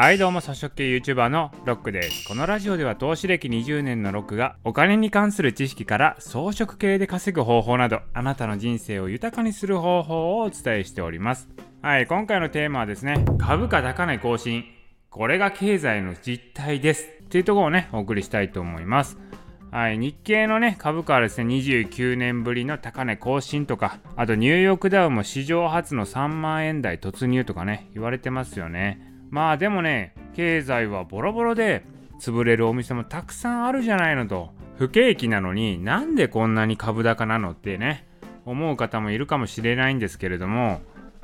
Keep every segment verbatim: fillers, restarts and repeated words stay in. はいどうも、草食系 YouTuber のロックです。このラジオでは投資歴にじゅうねんのロックがお金に関する知識から草食系で稼ぐ方法など、あなたの人生を豊かにする方法をお伝えしております。はい、今回のテーマはですね、株価高値更新、これが経済の実態ですっていうところをね、お送りしたいと思います。はい、日経のね、株価はですね、にじゅうきゅうねんぶりの高値更新とか、あとニューヨークダウも史上初のさんまんえん台突入とかね、言われてますよね。まあでもね、経済はボロボロで潰れるお店もたくさんあるじゃないのと、不景気なのになんでこんなに株高なのってね、思う方もいるかもしれないんですけれども、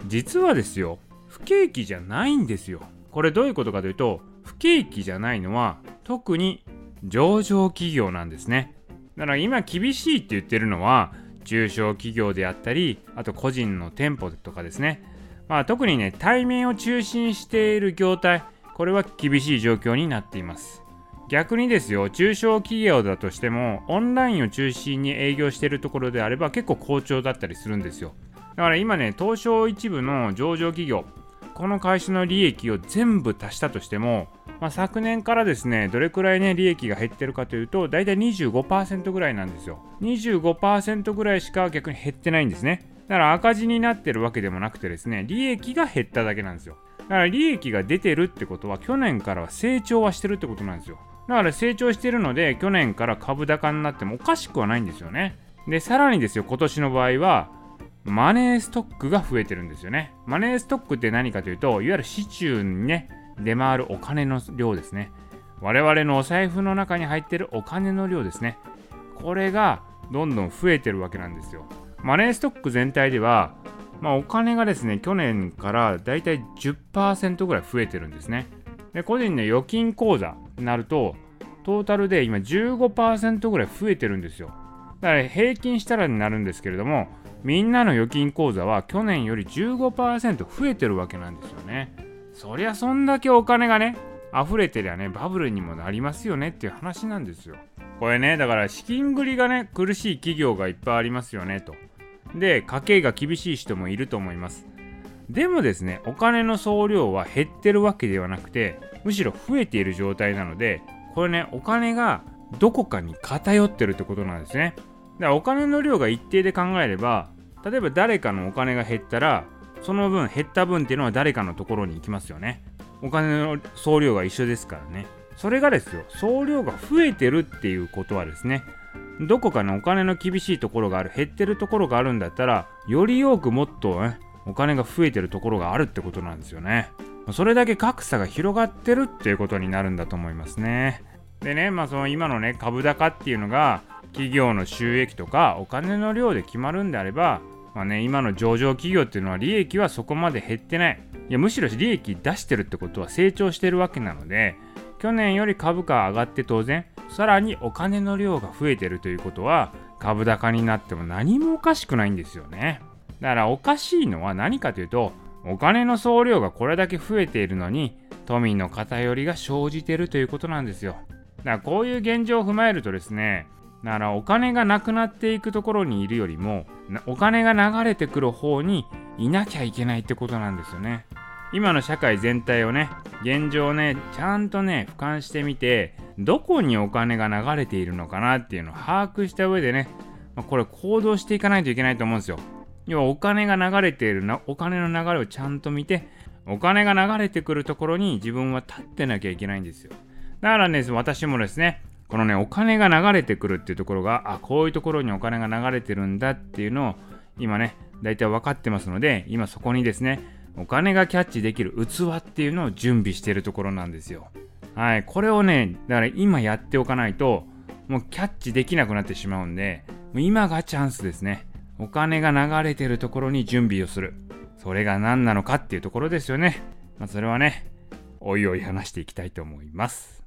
実はですよ、不景気じゃないんですよ。これどういうことかというと、不景気じゃないのは特に上場企業なんですね。だから今厳しいって言ってるのは中小企業であったり、あと個人の店舗とかですね。まあ特にね、対面を中心している業態、これは厳しい状況になっています。逆にですよ、中小企業だとしてもオンラインを中心に営業しているところであれば結構好調だったりするんですよ。だから今ね、東証一部の上場企業、この会社の利益を全部足したとしても、まあ、昨年からですね、どれくらいね利益が減ってるかというと、だいたい にじゅうごパーセント ぐらいなんですよ。 にじゅうごパーセント ぐらいしか逆に減ってないんですね。だから赤字になってるわけでもなくてですね、利益が減っただけなんですよ。だから利益が出てるってことは、去年からは成長はしてるってことなんですよ。だから成長してるので、去年から株高になってもおかしくはないんですよね。でさらにですよ、今年の場合はマネーストックが増えてるんですよね。マネーストックって何かというと、いわゆる市中にね出回るお金の量ですね。我々のお財布の中に入ってるお金の量ですね。これがどんどん増えてるわけなんですよ。マネーストック全体では、まあ、お金がですね、去年からだいたい じゅっパーセント ぐらい増えてるんですね。で個人の預金口座になると、トータルで今 じゅうごパーセント ぐらい増えてるんですよ。だから平均したらになるんですけれども、みんなの預金口座は去年より じゅうごパーセント 増えてるわけなんですよね。そりゃそんだけお金がね溢れてりゃね、バブルにもなりますよねっていう話なんですよ。これね、だから資金繰りがね苦しい企業がいっぱいありますよねと。で家計が厳しい人もいると思います。でもですね、お金の総量は減ってるわけではなくて、むしろ増えている状態なので、これね、お金がどこかに偏ってるってことなんですね。だからお金の量が一定で考えれば、例えば誰かのお金が減ったら、その分減った分っていうのは誰かのところに行きますよね。お金の総量が一緒ですからね。それがですよ、総量が増えてるっていうことはですね、どこかのお金の厳しいところがある、減ってるところがあるんだったら、より多くもっと、ね、お金が増えてるところがあるってことなんですよね。それだけ格差が広がってるっていうことになるんだと思いますね。でね、まあその今のね株高っていうのが企業の収益とかお金の量で決まるんであれば、まあね、今の上場企業っていうのは利益はそこまで減ってない。いやむしろ利益出してるってことは成長してるわけなので、去年より株価上がって当然、さらにお金の量が増えてるということは、株高になっても何もおかしくないんですよね。だからおかしいのは何かというと、お金の総量がこれだけ増えているのに、富の偏りが生じてるということなんですよ。だからこういう現状を踏まえるとですね、だからお金がなくなっていくところにいるよりも、お金が流れてくる方にいなきゃいけないってことなんですよね。今の社会全体をね、現状をね、ちゃんとね、俯瞰してみて、どこにお金が流れているのかなっていうのを把握した上でね、これ行動していかないといけないと思うんですよ。要はお金が流れているな、お金の流れをちゃんと見て、お金が流れてくるところに自分は立ってなきゃいけないんですよ。だからね、私もですね、このね、お金が流れてくるっていうところが、あ、こういうところにお金が流れてるんだっていうのを今ね、大体分かってますので、今そこにですね、お金がキャッチできる器っていうのを準備しているところなんですよ。はい、これをね、だから今やっておかないと、もうキャッチできなくなってしまうんで、もう今がチャンスですね。お金が流れてるところに準備をする。それが何なのかっていうところですよね。まあ、それはね、おいおい話していきたいと思います。